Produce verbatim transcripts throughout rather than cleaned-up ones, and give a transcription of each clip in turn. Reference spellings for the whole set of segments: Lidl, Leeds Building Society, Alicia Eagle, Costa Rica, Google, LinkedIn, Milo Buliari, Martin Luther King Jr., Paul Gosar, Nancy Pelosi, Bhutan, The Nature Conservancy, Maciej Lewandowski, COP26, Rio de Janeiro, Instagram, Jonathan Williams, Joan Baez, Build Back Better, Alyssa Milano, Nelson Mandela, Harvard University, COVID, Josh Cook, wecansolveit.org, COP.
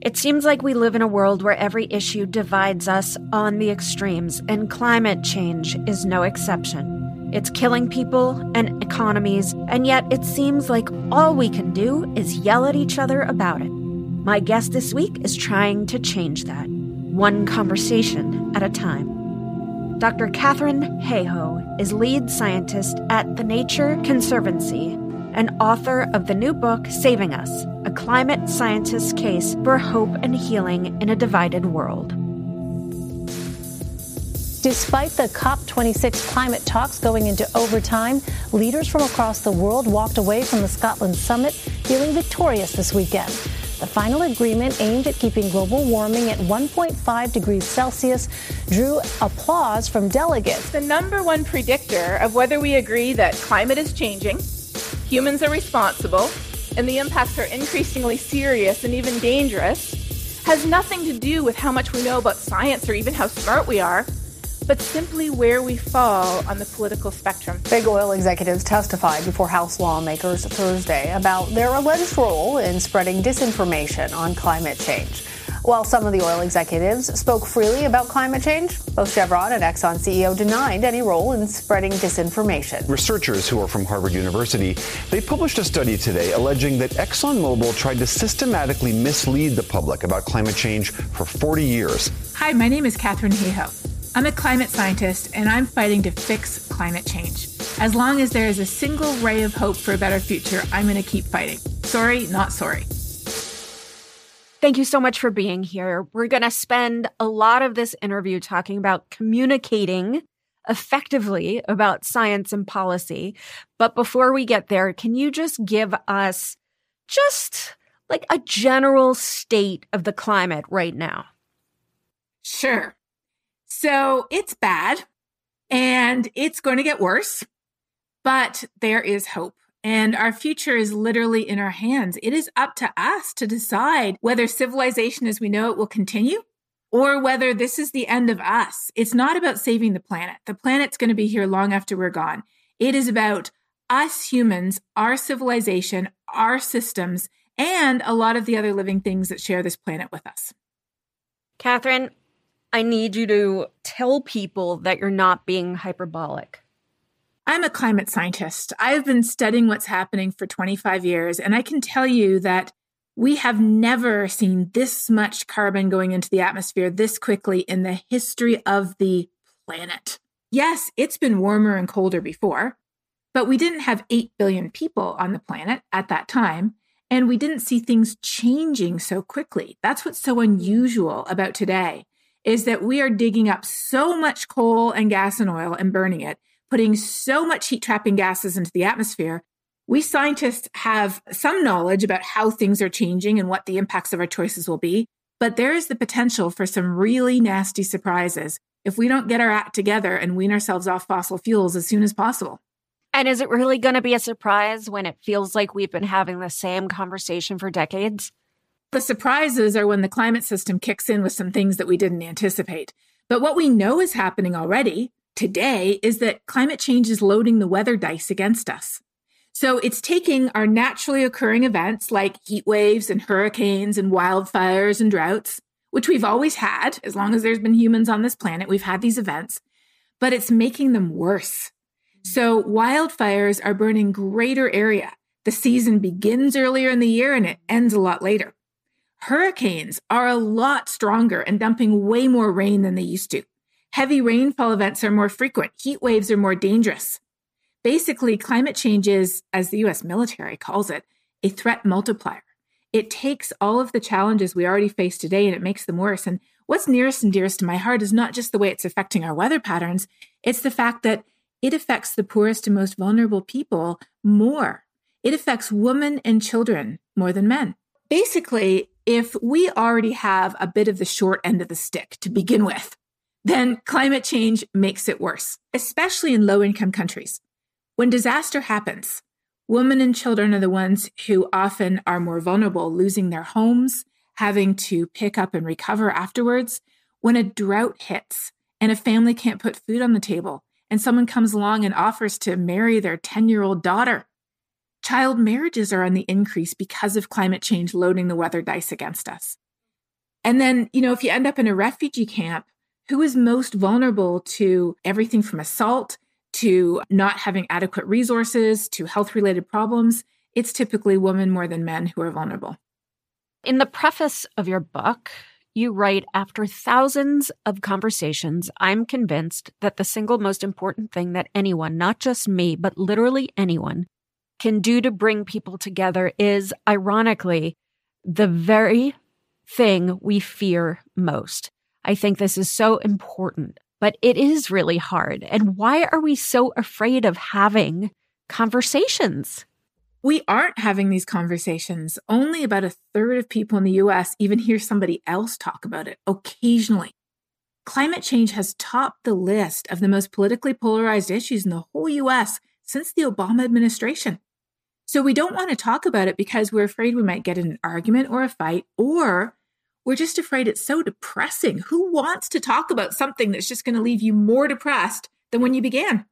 It seems like we live in a world where every issue divides us on the extremes, and climate change is no exception. It's killing people and economies, and yet it seems like all we can do is yell at each other about it. My guest this week is trying to change that, one conversation at a time. Doctor Katharine Hayhoe is lead scientist at The Nature Conservancy and author of the new book, Saving Us, a climate scientist's case for hope and healing in a divided world. Despite the C O P twenty-six climate talks going into overtime, leaders from across the world walked away from the Scotland summit feeling victorious this weekend. The final agreement, aimed at keeping global warming at one point five degrees Celsius, drew applause from delegates. The number one predictor of whether we agree that climate is changing, humans are responsible, and the impacts are increasingly serious and even dangerous, has nothing to do with how much we know about science or even how smart we are, but simply where we fall on the political spectrum. Big oil executives testified before House lawmakers Thursday about their alleged role in spreading disinformation on climate change. While some of the oil executives spoke freely about climate change, both Chevron and Exxon C E O denied any role in spreading disinformation. Researchers who are from Harvard University, they published a study today alleging that ExxonMobil tried to systematically mislead the public about climate change for forty years. Hi, my name is Katharine Hayhoe. I'm a climate scientist, and I'm fighting to fix climate change. As long as there is a single ray of hope for a better future, I'm going to keep fighting. Sorry, not sorry. Thank you so much for being here. We're going to spend a lot of this interview talking about communicating effectively about science and policy. But before we get there, can you just give us just like a general state of the climate right now? Sure. So it's bad and it's going to get worse, but there is hope. And our future is literally in our hands. It is up to us to decide whether civilization as we know it will continue or whether this is the end of us. It's not about saving the planet. The planet's going to be here long after we're gone. It is about us humans, our civilization, our systems, and a lot of the other living things that share this planet with us. Katharine, I need you to tell people that you're not being hyperbolic. I'm a climate scientist. I've been studying what's happening for twenty-five years, and I can tell you that we have never seen this much carbon going into the atmosphere this quickly in the history of the planet. Yes, it's been warmer and colder before, but we didn't have eight billion people on the planet at that time, and we didn't see things changing so quickly. That's what's so unusual about today, is that we are digging up so much coal and gas and oil and burning it, putting so much heat-trapping gases into the atmosphere. We scientists have some knowledge about how things are changing and what the impacts of our choices will be, but there is the potential for some really nasty surprises if we don't get our act together and wean ourselves off fossil fuels as soon as possible. And is it really going to be a surprise when it feels like we've been having the same conversation for decades? The surprises are when the climate system kicks in with some things that we didn't anticipate. But what we know is happening already today is that climate change is loading the weather dice against us. So it's taking our naturally occurring events like heat waves and hurricanes and wildfires and droughts, which we've always had. As long as there's been humans on this planet, we've had these events, but it's making them worse. So wildfires are burning greater area. The season begins earlier in the year and it ends a lot later. Hurricanes are a lot stronger and dumping way more rain than they used to. Heavy rainfall events are more frequent. Heat waves are more dangerous. Basically, climate change is, as the U S military calls it, a threat multiplier. It takes all of the challenges we already face today and it makes them worse. And what's nearest and dearest to my heart is not just the way it's affecting our weather patterns. It's the fact that it affects the poorest and most vulnerable people more. It affects women and children more than men. Basically, if we already have a bit of the short end of the stick to begin with, then climate change makes it worse, especially in low-income countries. When disaster happens, women and children are the ones who often are more vulnerable, losing their homes, having to pick up and recover afterwards. When a drought hits and a family can't put food on the table, and someone comes along and offers to marry their ten-year-old daughter, child marriages are on the increase because of climate change loading the weather dice against us. And then, you know, if you end up in a refugee camp, who is most vulnerable to everything from assault to not having adequate resources to health-related problems? It's typically women more than men who are vulnerable. In the preface of your book, you write, after thousands of conversations, I'm convinced that the single most important thing that anyone, not just me, but literally anyone, can do to bring people together is, ironically, the very thing we fear most. I think this is so important, but it is really hard. And why are we so afraid of having conversations? We aren't having these conversations. Only about a third of people in the U S even hear somebody else talk about it occasionally. Climate change has topped the list of the most politically polarized issues in the whole U S since the Obama administration. So we don't want to talk about it because we're afraid we might get in an argument or a fight, or we're just afraid it's so depressing. Who wants to talk about something that's just going to leave you more depressed than when you began?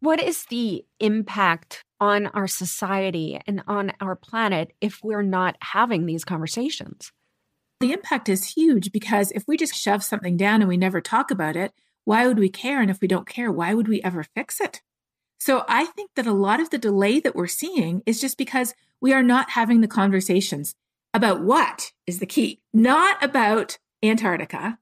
What is the impact on our society and on our planet if we're not having these conversations? The impact is huge, because if we just shove something down and we never talk about it, why would we care? And if we don't care, why would we ever fix it? So I think that a lot of the delay that we're seeing is just because we are not having the conversations about what is the key, not about Antarctica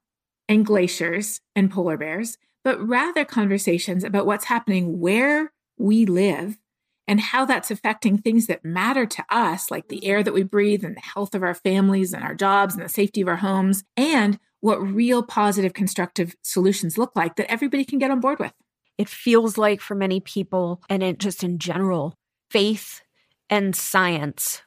and glaciers and polar bears, but rather conversations about what's happening where we live and how that's affecting things that matter to us, like the air that we breathe and the health of our families and our jobs and the safety of our homes, and what real positive, constructive solutions look like that everybody can get on board with. It feels like for many people, and it just in general, faith and science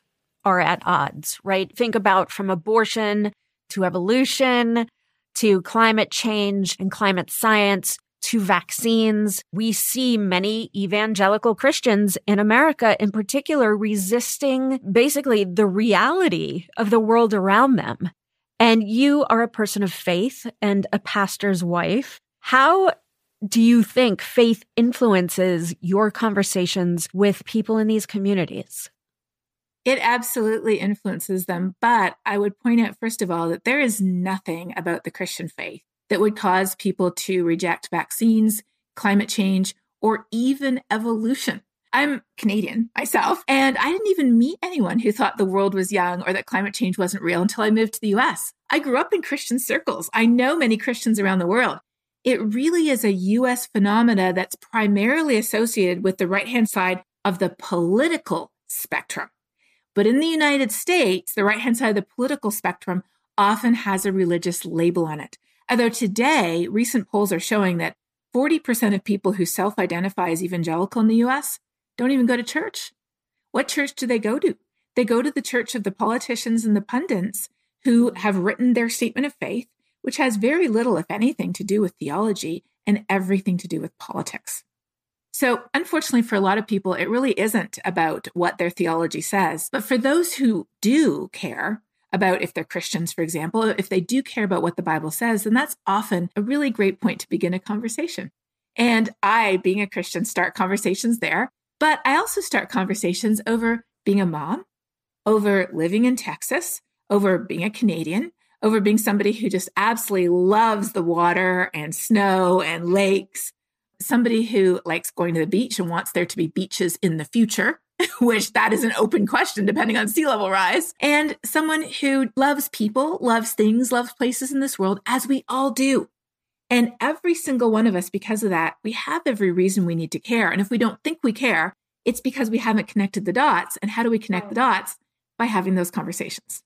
are at odds, right? Think about from abortion to evolution to climate change and climate science to vaccines. We see many evangelical Christians in America in particular resisting basically the reality of the world around them. And you are a person of faith and a pastor's wife. How do you think faith influences your conversations with people in these communities? It absolutely influences them. But I would point out, first of all, that there is nothing about the Christian faith that would cause people to reject vaccines, climate change, or even evolution. I'm Canadian myself, and I didn't even meet anyone who thought the world was young or that climate change wasn't real until I moved to the U S. I grew up in Christian circles. I know many Christians around the world. It really is a U S phenomena that's primarily associated with the right-hand side of the political spectrum. But in the United States, the right-hand side of the political spectrum often has a religious label on it. Although today, recent polls are showing that forty percent of people who self-identify as evangelical in the U S don't even go to church. What church do they go to? They go to the church of the politicians and the pundits who have written their statement of faith, which has very little, if anything, to do with theology and everything to do with politics. So unfortunately for a lot of people, it really isn't about what their theology says. But for those who do care about if they're Christians, for example, if they do care about what the Bible says, then that's often a really great point to begin a conversation. And I, being a Christian, start conversations there. But I also start conversations over being a mom, over living in Texas, over being a Canadian, over being somebody who just absolutely loves the water and snow and lakes, somebody who likes going to the beach and wants there to be beaches in the future, which that is an open question depending on sea level rise, and someone who loves people, loves things, loves places in this world, as we all do. And every single one of us, because of that, we have every reason we need to care. And if we don't think we care, it's because we haven't connected the dots. And how do we connect the dots? By having those conversations.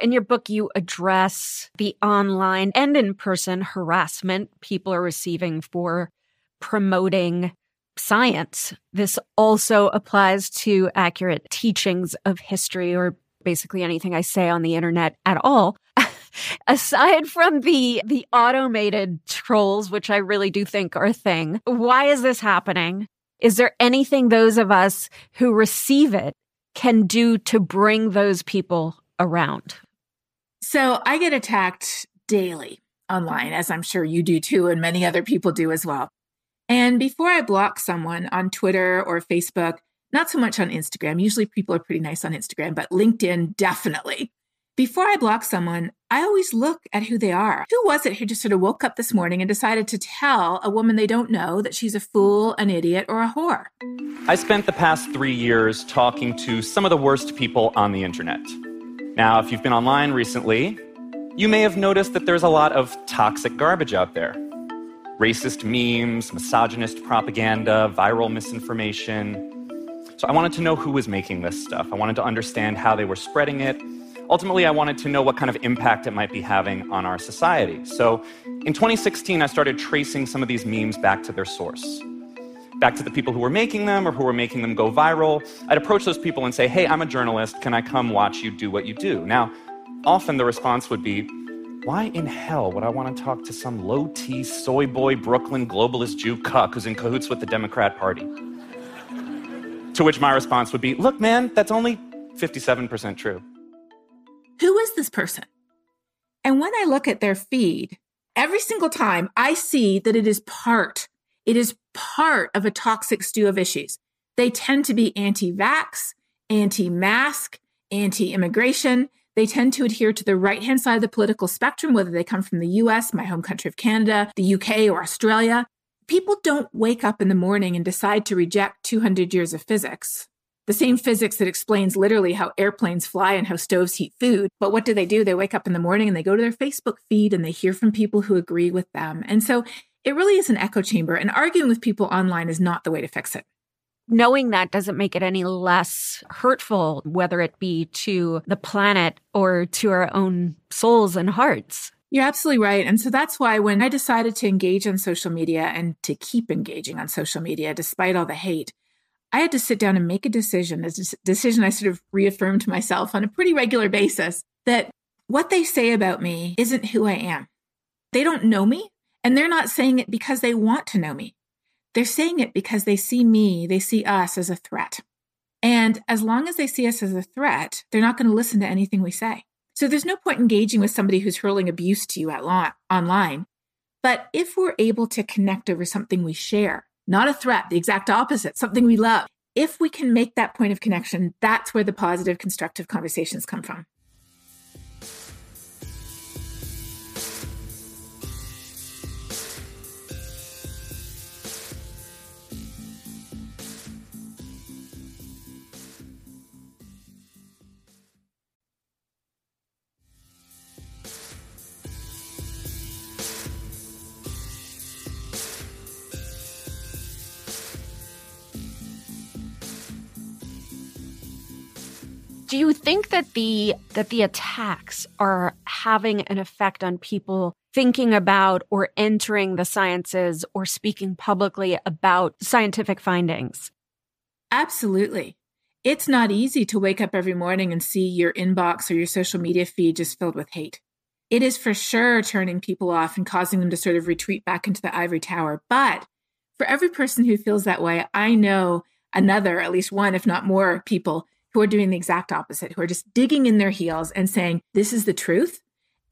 In your book, you address the online and in-person harassment people are receiving for promoting science. This also applies to accurate teachings of history or basically anything I say on the internet at all. Aside from the the automated trolls, which I really do think are a thing, why is this happening? Is there anything those of us who receive it can do to bring those people around? So I get attacked daily online, as I'm sure you do too, and many other people do as well. And before I block someone on Twitter or Facebook, not so much on Instagram, usually people are pretty nice on Instagram, but LinkedIn definitely. Before I block someone, I always look at who they are. Who was it who just sort of woke up this morning and decided to tell a woman they don't know that she's a fool, an idiot, or a whore? I spent the past three years talking to some of the worst people on the internet. Now, if you've been online recently, you may have noticed that there's a lot of toxic garbage out there. Racist memes, misogynist propaganda, viral misinformation. So I wanted to know who was making this stuff. I wanted to understand how they were spreading it. Ultimately, I wanted to know what kind of impact it might be having on our society. So in twenty sixteen, I started tracing some of these memes back to their source, back to the people who were making them or who were making them go viral. I'd approach those people and say, hey, I'm a journalist. Can I come watch you do what you do? Now, often the response would be, why in hell would I want to talk to some low-T, soy boy, Brooklyn, globalist Jew cuck who's in cahoots with the Democrat Party? To which my response would be, look, man, that's only fifty-seven percent true. Who is this person? And when I look at their feed, every single time I see that it is part, it is part of a toxic stew of issues. They tend to be anti-vax, anti-mask, anti-immigration. They tend to adhere to the right-hand side of the political spectrum, whether they come from the U S, my home country of Canada, the U K, or Australia. People don't wake up in the morning and decide to reject two hundred years of physics. The same physics that explains literally how airplanes fly and how stoves heat food. But what do they do? They wake up in the morning and they go to their Facebook feed and they hear from people who agree with them. And so it really is an echo chamber. And arguing with people online is not the way to fix it. Knowing that doesn't make it any less hurtful, whether it be to the planet or to our own souls and hearts. You're absolutely right. And so that's why when I decided to engage on social media and to keep engaging on social media, despite all the hate, I had to sit down and make a decision, a decision I sort of reaffirmed to myself on a pretty regular basis, that what they say about me isn't who I am. They don't know me, and they're not saying it because they want to know me. They're saying it because they see me, they see us as a threat. And as long as they see us as a threat, they're not going to listen to anything we say. So there's no point engaging with somebody who's hurling abuse to you at law- online. But if we're able to connect over something we share, not a threat, the exact opposite, something we love. If we can make that point of connection, that's where the positive, constructive conversations come from. Do you think that the that the attacks are having an effect on people thinking about or entering the sciences or speaking publicly about scientific findings? Absolutely. It's not easy to wake up every morning and see your inbox or your social media feed just filled with hate. It is for sure turning people off and causing them to sort of retreat back into the ivory tower. But for every person who feels that way, I know another, at least one, if not more people who are doing the exact opposite, who are just digging in their heels and saying, this is the truth.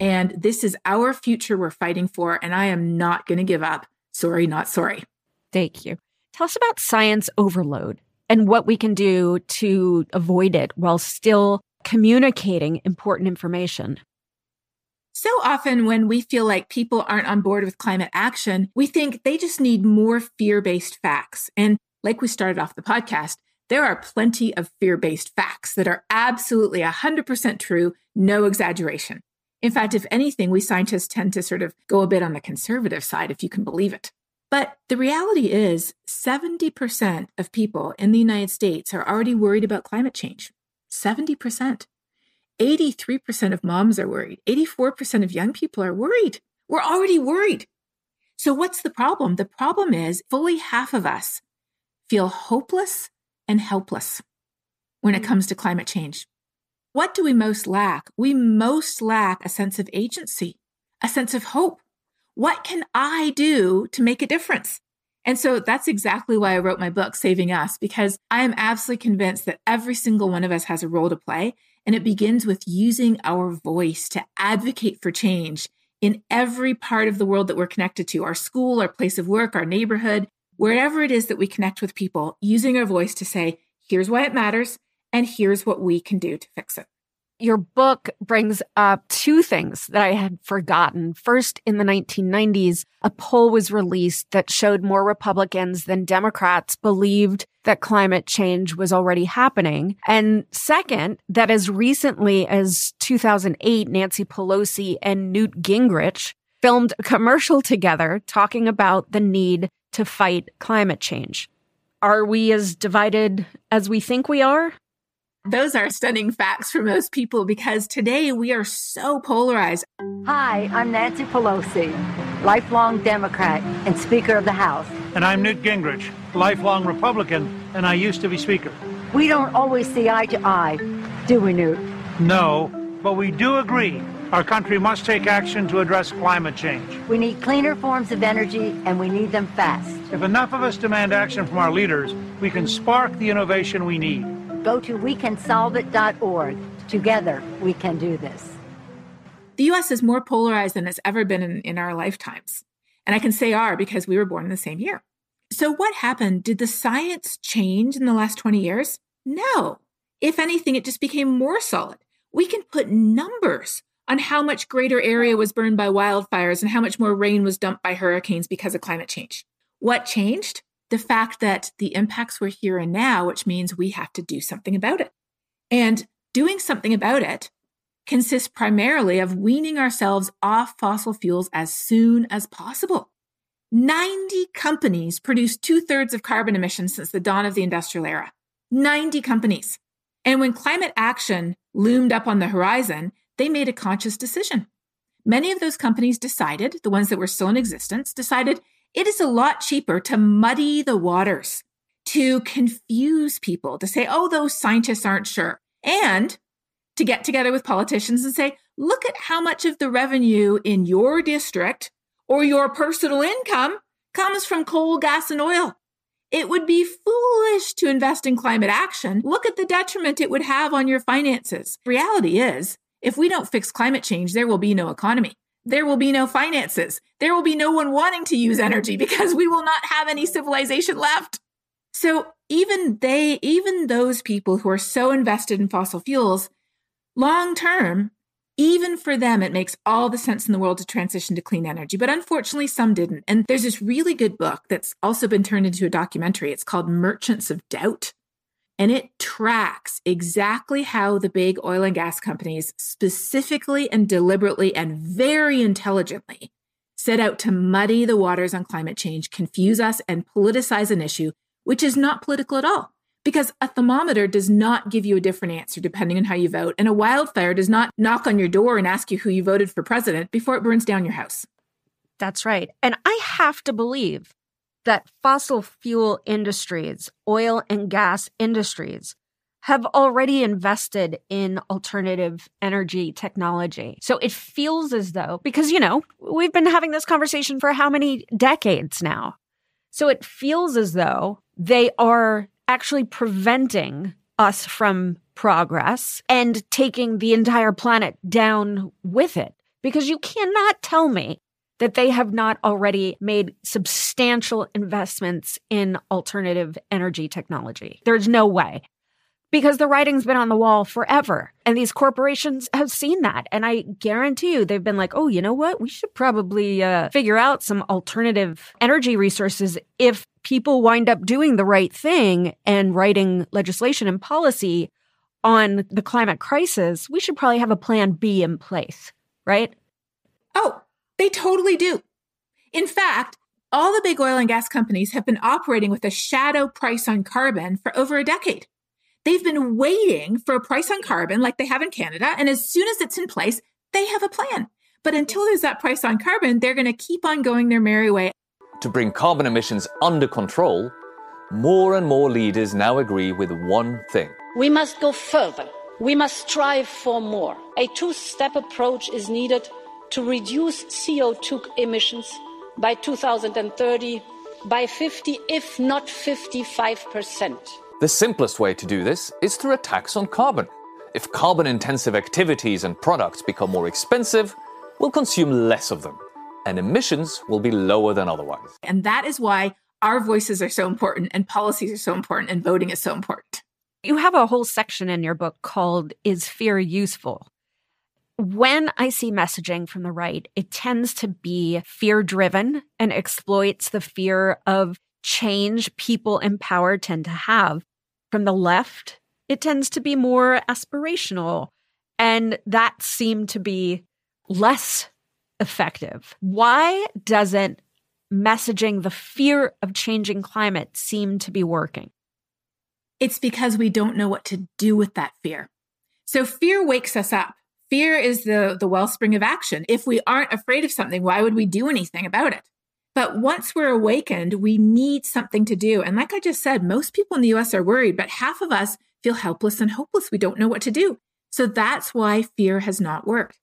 And this is our future we're fighting for. And I am not going to give up. Sorry, not sorry. Thank you. Tell us about science overload and what we can do to avoid it while still communicating important information. So often when we feel like people aren't on board with climate action, we think they just need more fear-based facts. And like we started off the podcast, there are plenty of fear-based facts that are absolutely one hundred percent true, no exaggeration. In fact, if anything, we scientists tend to sort of go a bit on the conservative side, if you can believe it. But the reality is seventy percent of people in the United States are already worried about climate change. seventy percent. eighty-three percent of moms are worried. eighty-four percent of young people are worried. We're already worried. So what's the problem? The problem is fully half of us feel hopeless and helpless when it comes to climate change. What do we most lack? We most lack a sense of agency, a sense of hope. What can I do to make a difference? And so that's exactly why I wrote my book, Saving Us, because I am absolutely convinced that every single one of us has a role to play. And it begins with using our voice to advocate for change in every part of the world that we're connected to, our school, our place of work, our neighborhood, wherever it is that we connect with people, using our voice to say, here's why it matters. And here's what we can do to fix it. Your book brings up two things that I had forgotten. First, in the nineteen nineties, a poll was released that showed more Republicans than Democrats believed that climate change was already happening. And second, that as recently as two thousand eight, Nancy Pelosi and Newt Gingrich filmed a commercial together talking about the need to fight climate change. Are we as divided as we think we are? Those are stunning facts for most people because today we are so polarized. Hi, I'm Nancy Pelosi, lifelong Democrat and Speaker of the House. And I'm Newt Gingrich, lifelong Republican, and I used to be Speaker. We don't always see eye to eye, do we, Newt? No, but we do agree. Our country must take action to address climate change. We need cleaner forms of energy, and we need them fast. If enough of us demand action from our leaders, we can spark the innovation we need. Go to we can solve it dot org. Together, we can do this. The U S is more polarized than it's ever been in, in our lifetimes. And I can say our because we were born in the same year. So what happened? Did the science change in the last twenty years? No. If anything, it just became more solid. We can put numbers on how much greater area was burned by wildfires and how much more rain was dumped by hurricanes because of climate change. What changed? The fact that the impacts were here and now, which means we have to do something about it. And doing something about it consists primarily of weaning ourselves off fossil fuels as soon as possible. ninety companies produce two-thirds of carbon emissions since the dawn of the industrial era. ninety companies. And when climate action loomed up on the horizon, they made a conscious decision. Many of those companies decided, the ones that were still in existence, decided, it is a lot cheaper to muddy the waters, to confuse people, to say, oh, those scientists aren't sure, and to get together with politicians and say, look at how much of the revenue in your district or your personal income comes from coal, gas, and oil. It would be foolish to invest in climate action. Look at the detriment it would have on your finances. Reality is, if we don't fix climate change, there will be no economy. There will be no finances. There will be no one wanting to use energy because we will not have any civilization left. So even they, even those people who are so invested in fossil fuels, long term, even for them, it makes all the sense in the world to transition to clean energy. But unfortunately, some didn't. And there's this really good book that's also been turned into a documentary. It's called Merchants of Doubt. And it tracks exactly how the big oil and gas companies specifically and deliberately and very intelligently set out to muddy the waters on climate change, confuse us, and politicize an issue, which is not political at all. Because a thermometer does not give you a different answer depending on how you vote. And a wildfire does not knock on your door and ask you who you voted for president before it burns down your house. That's right. And I have to believe that fossil fuel industries, oil and gas industries, have already invested in alternative energy technology. So it feels as though, because, you know, we've been having this conversation for how many decades now? So it feels as though they are actually preventing us from progress and taking the entire planet down with it. Because you cannot tell me that they have not already made substantial investments in alternative energy technology. There's no way. Because the writing's been on the wall forever. And these corporations have seen that. And I guarantee you they've been like, oh, you know what? We should probably uh, figure out some alternative energy resources if people wind up doing the right thing and writing legislation and policy on the climate crisis. We should probably have a plan B in place, right? Oh, they totally do. In fact, all the big oil and gas companies have been operating with a shadow price on carbon for over a decade. They've been waiting for a price on carbon like they have in Canada. And as soon as it's in place, they have a plan. But until there's that price on carbon, they're going to keep on going their merry way. To bring carbon emissions under control, more and more leaders now agree with one thing. We must go further. We must strive for more. A two-step approach is needed to reduce C O two emissions by two thousand thirty by fifty, if not fifty-five percent. The simplest way to do this is through a tax on carbon. If carbon-intensive activities and products become more expensive, we'll consume less of them, and emissions will be lower than otherwise. And that is why our voices are so important, and policies are so important, and voting is so important. You have a whole section in your book called Is Fear Useful? When I see messaging from the right, it tends to be fear-driven and exploits the fear of change people in power tend to have. From the left, it tends to be more aspirational, and that seemed to be less effective. Why doesn't messaging the fear of changing climate seem to be working? It's because we don't know what to do with that fear. So fear wakes us up. Fear is the, the wellspring of action. If we aren't afraid of something, why would we do anything about it? But once we're awakened, we need something to do. And like I just said, most people in the U S are worried, but half of us feel helpless and hopeless. We don't know what to do. So that's why fear has not worked.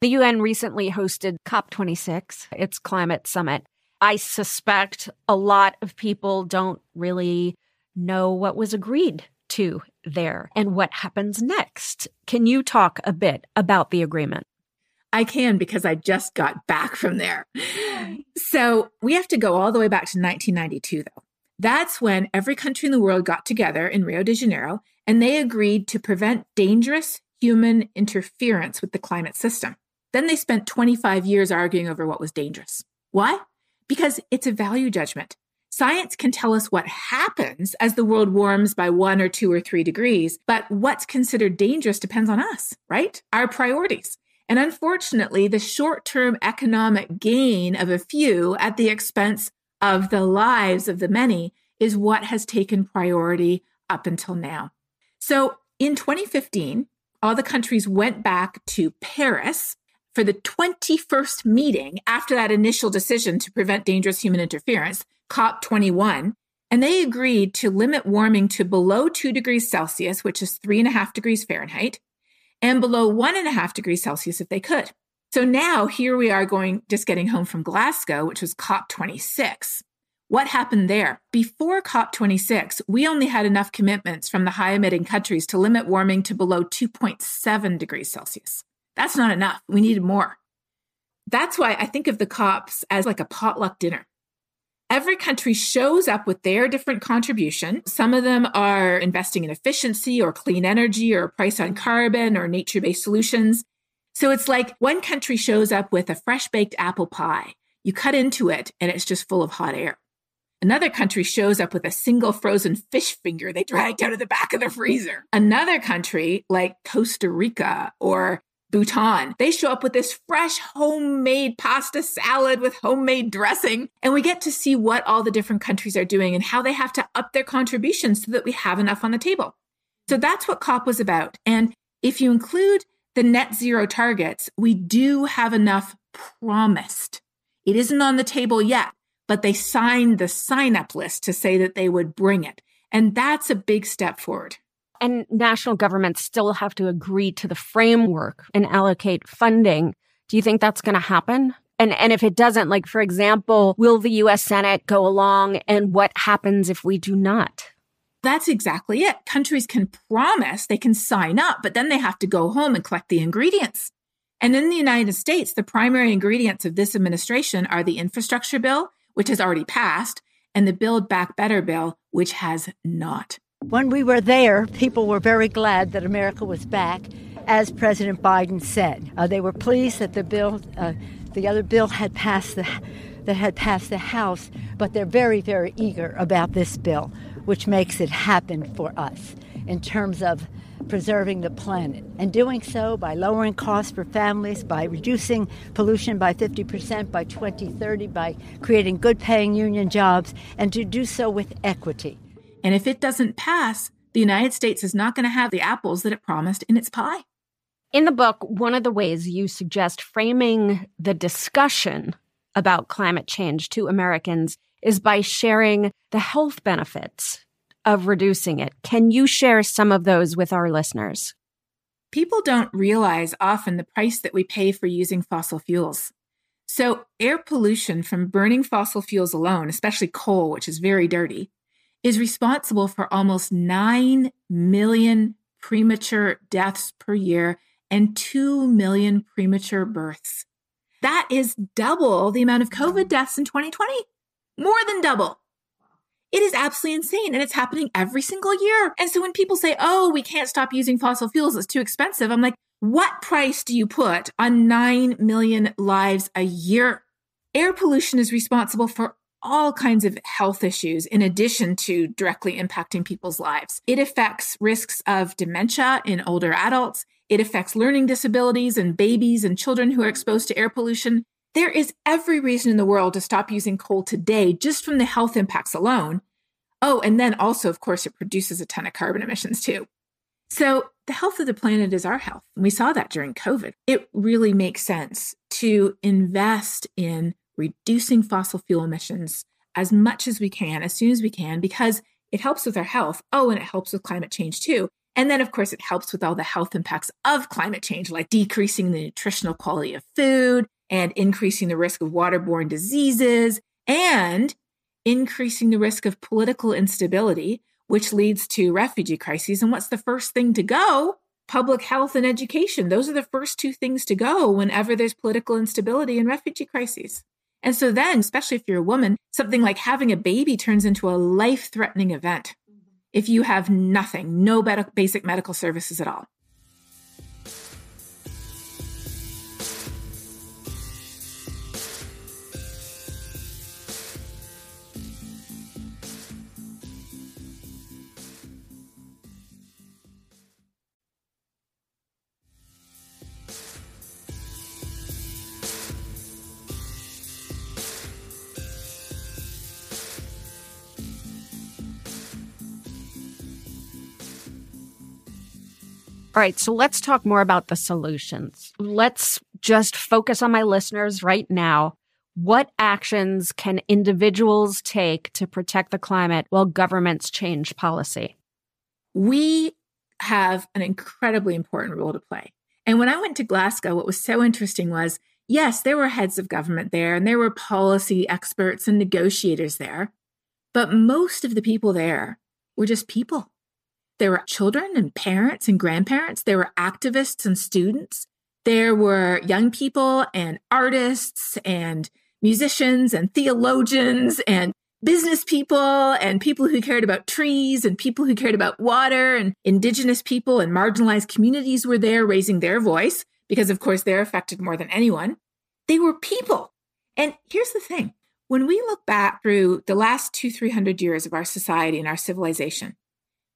The U N recently hosted COP twenty-six, its climate summit. I suspect a lot of people don't really know what was agreed to there and what happens next. Can you talk a bit about the agreement? I can, because I just got back from there. So we have to go all the way back to nineteen ninety-two, though. That's when every country in the world got together in Rio de Janeiro, and they agreed to prevent dangerous human interference with the climate system. Then they spent twenty-five years arguing over what was dangerous. Why? Because it's a value judgment. Science can tell us what happens as the world warms by one or two or three degrees, but what's considered dangerous depends on us, right? Our priorities. And unfortunately, the short-term economic gain of a few at the expense of the lives of the many is what has taken priority up until now. So in twenty fifteen, all the countries went back to Paris for the twenty-first meeting after that initial decision to prevent dangerous human interference, COP twenty-one, and they agreed to limit warming to below two degrees Celsius, which is three and a half degrees Fahrenheit, and below one and a half degrees Celsius if they could. So now here we are going, just getting home from Glasgow, which was COP twenty-six. What happened there? Before COP twenty-six, we only had enough commitments from the high-emitting countries to limit warming to below two point seven degrees Celsius. That's not enough. We needed more. That's why I think of the COPs as like a potluck dinner. Every country shows up with their different contribution. Some of them are investing in efficiency or clean energy or price on carbon or nature-based solutions. So it's like one country shows up with a fresh-baked apple pie. You cut into it and it's just full of hot air. Another country shows up with a single frozen fish finger they dragged out of the back of the freezer. Another country like Costa Rica or Bhutan, they show up with this fresh homemade pasta salad with homemade dressing. And we get to see what all the different countries are doing and how they have to up their contributions so that we have enough on the table. So that's what COP was about. And if you include the net zero targets, we do have enough promised. It isn't on the table yet, but they signed the sign-up list to say that they would bring it. And that's a big step forward. And national governments still have to agree to the framework and allocate funding. Do you think that's going to happen And and if it doesn't, like, for example, will the U S Senate go along, and what happens if we do not? That's exactly it. Countries can promise, they can sign up, but then they have to go home and collect the ingredients. And in the United States, the primary ingredients of this administration are the infrastructure bill, which has already passed, and the Build Back Better bill, which has not. When we were there, people were very glad that America was back, as President Biden said. Uh, they were pleased that the bill, uh, the other bill had passed the, that had passed the House, but they're very, very eager about this bill, which makes it happen for us in terms of preserving the planet, and doing so by lowering costs for families, by reducing pollution by fifty percent by twenty thirty, by creating good-paying union jobs, and to do so with equity. And if it doesn't pass, the United States is not going to have the apples that it promised in its pie. In the book, one of the ways you suggest framing the discussion about climate change to Americans is by sharing the health benefits of reducing it. Can you share some of those with our listeners? People don't realize often the price that we pay for using fossil fuels. So air pollution from burning fossil fuels alone, especially coal, which is very dirty, is responsible for almost nine million premature deaths per year and two million premature births. That is double the amount of COVID deaths in twenty twenty, more than double. It is absolutely insane, and it's happening every single year. And so when people say, oh, we can't stop using fossil fuels, it's too expensive, I'm like, what price do you put on nine million lives a year? Air pollution is responsible for all kinds of health issues in addition to directly impacting people's lives. It affects risks of dementia in older adults. It affects learning disabilities in babies and children who are exposed to air pollution. There is every reason in the world to stop using coal today just from the health impacts alone. Oh, and then also, of course, it produces a ton of carbon emissions too. So the health of the planet is our health. And we saw that during COVID. It really makes sense to invest in reducing fossil fuel emissions as much as we can, as soon as we can, because it helps with our health. Oh, and it helps with climate change too. And then, of course, it helps with all the health impacts of climate change, like decreasing the nutritional quality of food, and increasing the risk of waterborne diseases, and increasing the risk of political instability, which leads to refugee crises. And what's the first thing to go? Public health and education. Those are the first two things to go whenever there's political instability and refugee crises. And so then, especially if you're a woman, something like having a baby turns into a life-threatening event if you have nothing, no basic medical services at all. All right, so let's talk more about the solutions. Let's just focus on my listeners right now. What actions can individuals take to protect the climate while governments change policy? We have an incredibly important role to play. And when I went to Glasgow, what was so interesting was, yes, there were heads of government there, and there were policy experts and negotiators there, but most of the people there were just people. There were children and parents and grandparents. There were activists and students. There were young people and artists and musicians and theologians and business people and people who cared about trees and people who cared about water, and indigenous people and marginalized communities were there raising their voice because, of course, they're affected more than anyone. They were people. And here's the thing. When we look back through the last two, three hundred years of our society and our civilization,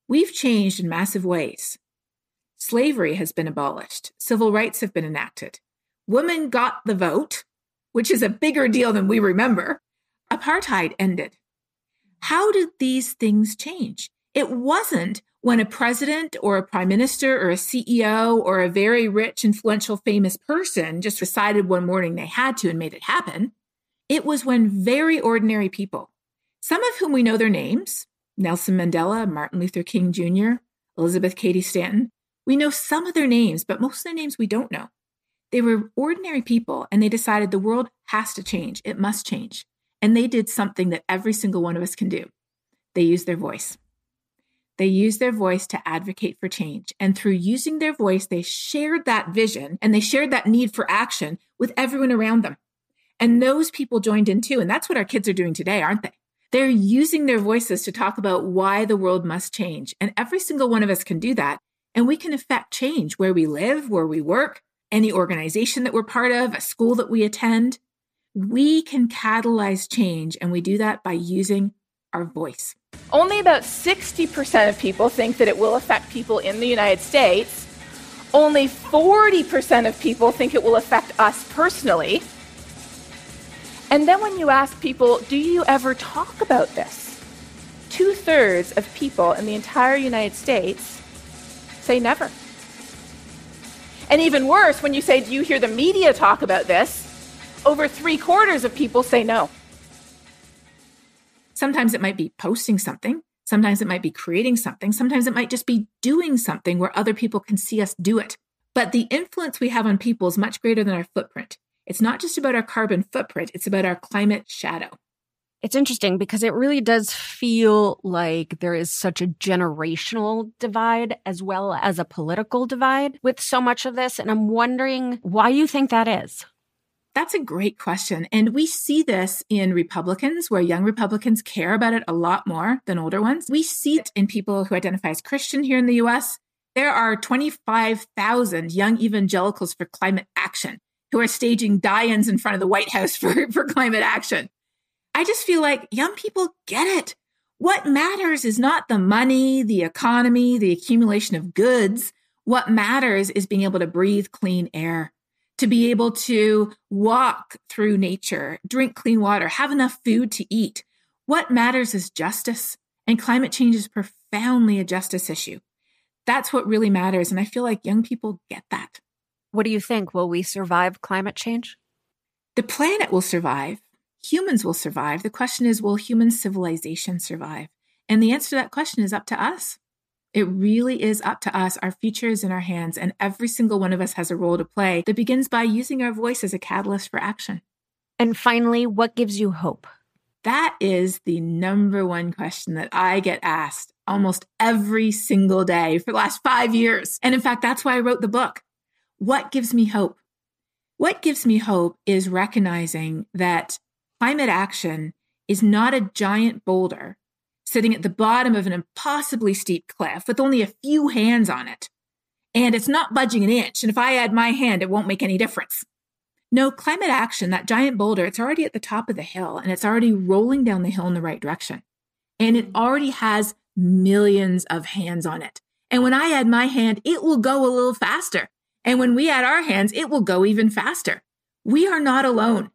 we've changed in massive ways. Slavery has been abolished. Civil rights have been enacted. Women got the vote, which is a bigger deal than we remember. Apartheid ended. How did these things change? It wasn't when a president or a prime minister or a C E O or a very rich, influential, famous person just decided one morning they had to and made it happen. It was when very ordinary people, some of whom we know their names, Nelson Mandela, Martin Luther King Junior, Elizabeth Cady Stanton. We know some of their names, but most of their names we don't know. They were ordinary people, and they decided the world has to change. It must change. And they did something that every single one of us can do. They used their voice. They used their voice to advocate for change. And through using their voice, they shared that vision and they shared that need for action with everyone around them. And those people joined in too. And that's what our kids are doing today, aren't they? They're using their voices to talk about why the world must change. And every single one of us can do that. And we can affect change where we live, where we work, any organization that we're part of, a school that we attend. We can catalyze change. And we do that by using our voice. Only about sixty percent of people think that it will affect people in the United States. Only forty percent of people think it will affect us personally. And then when you ask people, do you ever talk about this? Two-thirds of people in the entire United States say never. And even worse, when you say, do you hear the media talk about this? Over three-quarters of people say no. Sometimes it might be posting something. Sometimes it might be creating something. Sometimes it might just be doing something where other people can see us do it. But the influence we have on people is much greater than our footprint. It's not just about our carbon footprint. It's about our climate shadow. It's interesting because it really does feel like there is such a generational divide as well as a political divide with so much of this. And I'm wondering why you think that is. That's a great question. And we see this in Republicans, where young Republicans care about it a lot more than older ones. We see it in people who identify as Christian here in the U S. There are twenty-five thousand young evangelicals for climate action who are staging die-ins in front of the White House for, for climate action. I just feel like young people get it. What matters is not the money, the economy, the accumulation of goods. What matters is being able to breathe clean air, to be able to walk through nature, drink clean water, have enough food to eat. What matters is justice, and climate change is profoundly a justice issue. That's what really matters, and I feel like young people get that. What do you think? Will we survive climate change? The planet will survive. Humans will survive. The question is, will human civilization survive? And the answer to that question is up to us. It really is up to us. Our future is in our hands, and every single one of us has a role to play that begins by using our voice as a catalyst for action. And finally, what gives you hope? That is the number one question that I get asked almost every single day for the last five years. And in fact, that's why I wrote the book. What gives me hope? What gives me hope is recognizing that climate action is not a giant boulder sitting at the bottom of an impossibly steep cliff with only a few hands on it. And it's not budging an inch. And if I add my hand, it won't make any difference. No, climate action, that giant boulder, it's already at the top of the hill and it's already rolling down the hill in the right direction. And it already has millions of hands on it. And when I add my hand, it will go a little faster. And when we add our hands, it will go even faster. We are not alone.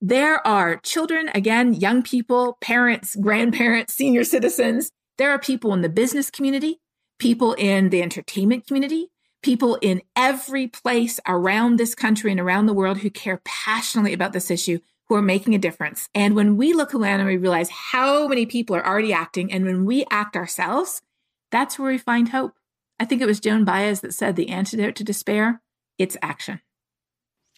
There are children, again, young people, parents, grandparents, senior citizens. There are people in the business community, people in the entertainment community, people in every place around this country and around the world who care passionately about this issue, who are making a difference. And when we look around and we realize how many people are already acting, and when we act ourselves, that's where we find hope. I think it was Joan Baez that said the antidote to despair, it's action.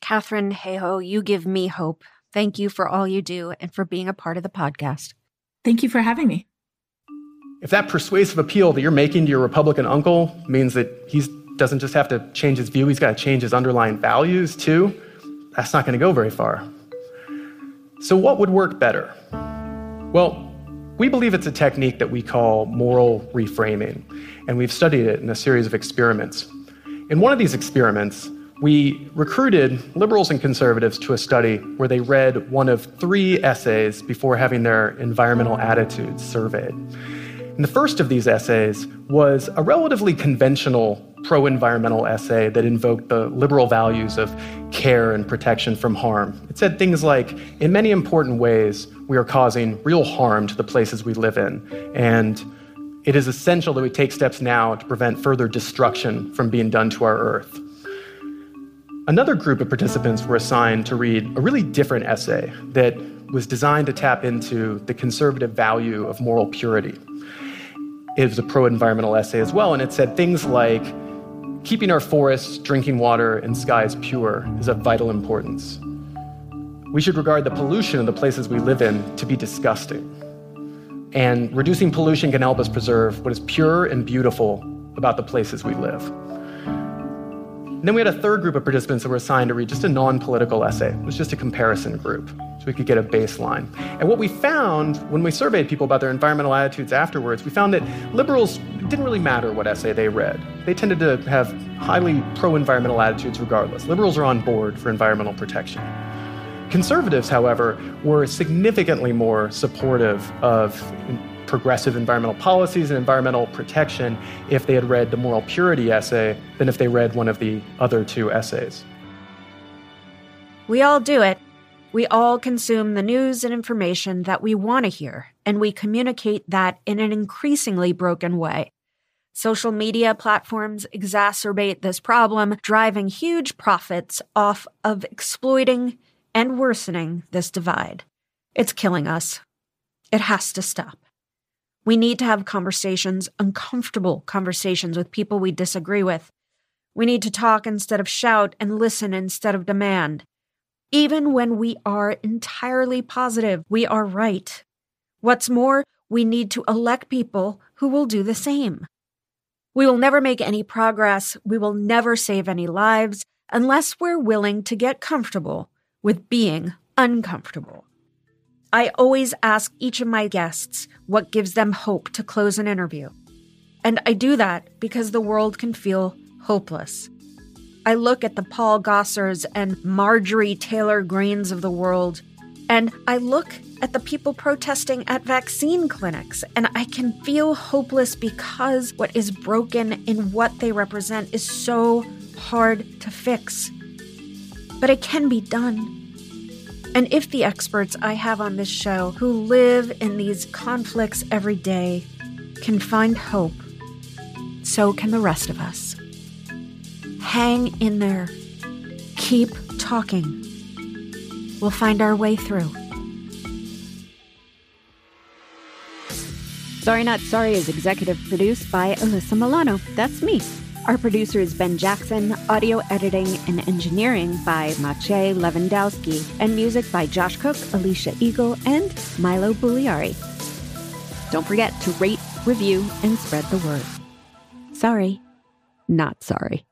Katharine Hayhoe, you give me hope. Thank you for all you do and for being a part of the podcast. Thank you for having me. If that persuasive appeal that you're making to your Republican uncle means that he doesn't just have to change his view, he's got to change his underlying values too, that's not going to go very far. So what would work better? Well, we believe it's a technique that we call moral reframing, and we've studied it in a series of experiments. In one of these experiments, we recruited liberals and conservatives to a study where they read one of three essays before having their environmental attitudes surveyed. And the first of these essays was a relatively conventional pro-environmental essay that invoked the liberal values of care and protection from harm. It said things like, in many important ways, we are causing real harm to the places we live in, and it is essential that we take steps now to prevent further destruction from being done to our Earth. Another group of participants were assigned to read a really different essay that was designed to tap into the conservative value of moral purity. It was a pro-environmental essay as well, and it said things like, Keeping our forests, drinking water, and skies pure is of vital importance. We should regard the pollution of the places we live in to be disgusting. And reducing pollution can help us preserve what is pure and beautiful about the places we live. And then we had a third group of participants that were assigned to read just a non-political essay. It was just a comparison group, so we could get a baseline. And what we found when we surveyed people about their environmental attitudes afterwards, we found that liberals, it didn't really matter what essay they read. They tended to have highly pro-environmental attitudes regardless. Liberals are on board for environmental protection. Conservatives, however, were significantly more supportive of progressive environmental policies and environmental protection if they had read the moral purity essay than if they read one of the other two essays. We all do it. We all consume the news and information that we want to hear, and we communicate that in an increasingly broken way. Social media platforms exacerbate this problem, driving huge profits off of exploiting and worsening this divide. It's killing us. It has to stop. We need to have conversations, uncomfortable conversations with people we disagree with. We need to talk instead of shout and listen instead of demand. Even when we are entirely positive, we are right. What's more, we need to elect people who will do the same. We will never make any progress. We will never save any lives unless we're willing to get comfortable with being uncomfortable. I always ask each of my guests what gives them hope to close an interview. And I do that because the world can feel hopeless. I look at the Paul Gosars and Marjorie Taylor Greenes of the world, and I look at the people protesting at vaccine clinics, and I can feel hopeless because what is broken in what they represent is so hard to fix. But it can be done. And if the experts I have on this show who live in these conflicts every day can find hope, so can the rest of us. Hang in there. Keep talking. We'll find our way through. Sorry Not Sorry is executive produced by Alyssa Milano. That's me. Our producer is Ben Jackson, audio editing and engineering by Maciej Lewandowski, and music by Josh Cook, Alicia Eagle, and Milo Buliari. Don't forget to rate, review, and spread the word. Sorry, not sorry.